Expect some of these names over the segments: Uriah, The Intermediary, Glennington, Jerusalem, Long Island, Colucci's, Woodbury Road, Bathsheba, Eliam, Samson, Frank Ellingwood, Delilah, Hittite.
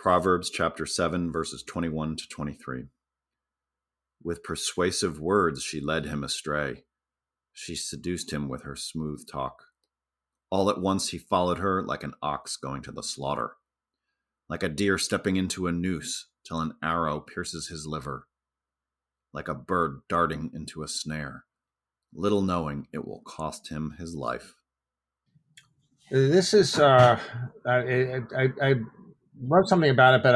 Proverbs chapter 7, verses 21 to 23. With persuasive words she led him astray. She seduced him with her smooth talk. All at once he followed her like an ox going to the slaughter, like a deer stepping into a noose till an arrow pierces his liver, like a bird darting into a snare, little knowing it will cost him his life. This is, I wrote something about it, but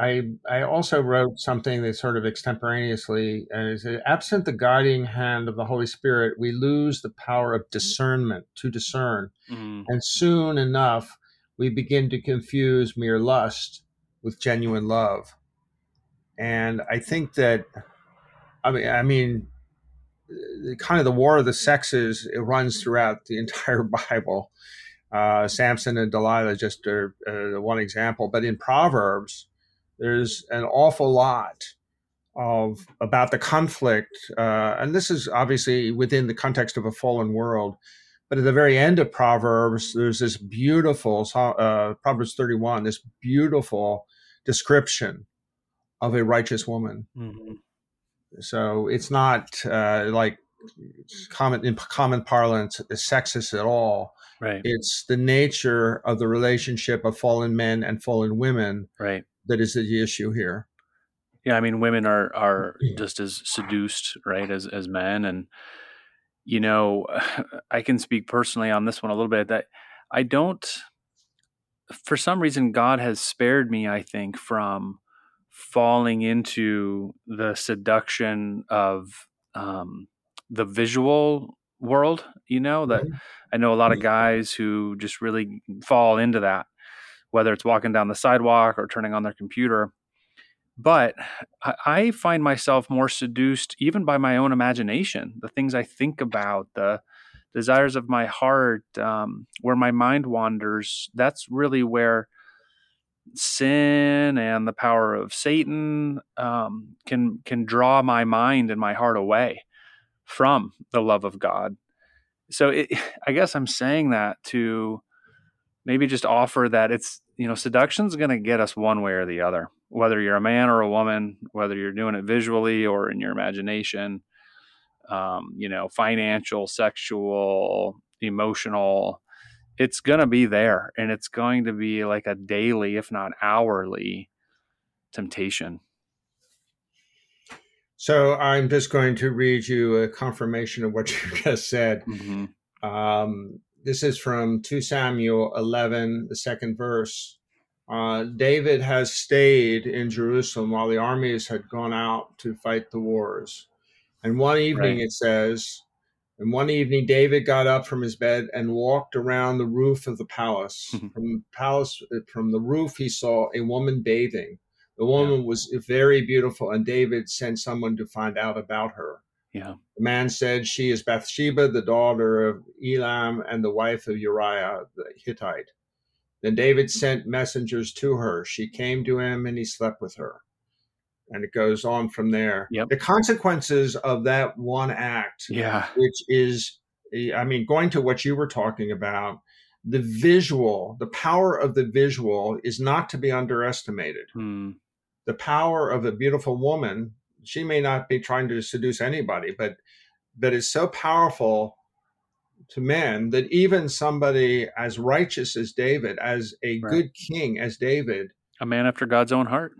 I also wrote something that sort of extemporaneously, and it said, absent the guiding hand of the Holy Spirit, we lose the power of discernment to discern. Mm. And soon enough, we begin to confuse mere lust with genuine love. And I think that, I mean, kind of the war of the sexes, it runs throughout the entire Bible. Samson and Delilah just are one example. But in Proverbs, there's an awful lot about the conflict. And this is obviously within the context of a fallen world. But at the very end of Proverbs, there's this beautiful, Proverbs 31, this beautiful description of a righteous woman. Mm-hmm. So it's not like common parlance sexist at all. Right. It's the nature of the relationship of fallen men and fallen women. Right. That is the issue here. Yeah, I mean, women are just as seduced, right, as men. And, you know, I can speak personally on this one a little bit, that I don't, for some reason, God has spared me, I think, from falling into the seduction of the visual world, you know, that I know a lot of guys who just really fall into that, whether it's walking down the sidewalk or turning on their computer. But I find myself more seduced even by my own imagination, the things I think about, the desires of my heart, where my mind wanders. That's really where sin and the power of Satan can draw my mind and my heart away from the love of God. So I guess I'm saying that to maybe just offer that it's, you know, seduction's going to get us one way or the other, whether you're a man or a woman, whether you're doing it visually or in your imagination, you know, financial, sexual, emotional, it's going to be there. And it's going to be like a daily, if not hourly, temptation. So I'm just going to read you a confirmation of what you just said. Mm-hmm. This is from 2 Samuel 11, the second verse. David has stayed in Jerusalem while the armies had gone out to fight the wars. And one evening, It says, and one evening David got up from his bed and walked around the roof of the palace. Mm-hmm. From the roof, he saw a woman bathing. The woman was very beautiful, and David sent someone to find out about her. Yeah. The man said, she is Bathsheba, the daughter of Eliam and the wife of Uriah the Hittite. Then David sent messengers to her. She came to him and he slept with her. And it goes on from there. Yep. The consequences of that one act, which is, I mean, going to what you were talking about, the visual, the power of the visual is not to be underestimated. Mm. The power of a beautiful woman, she may not be trying to seduce anybody, but it's so powerful to men that even somebody as righteous as David, as a good king as David, a man after God's own heart,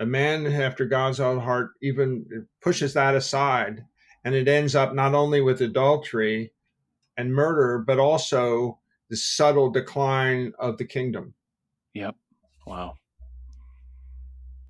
even pushes that aside, and it ends up not only with adultery and murder, but also the subtle decline of the kingdom. Yep. Wow.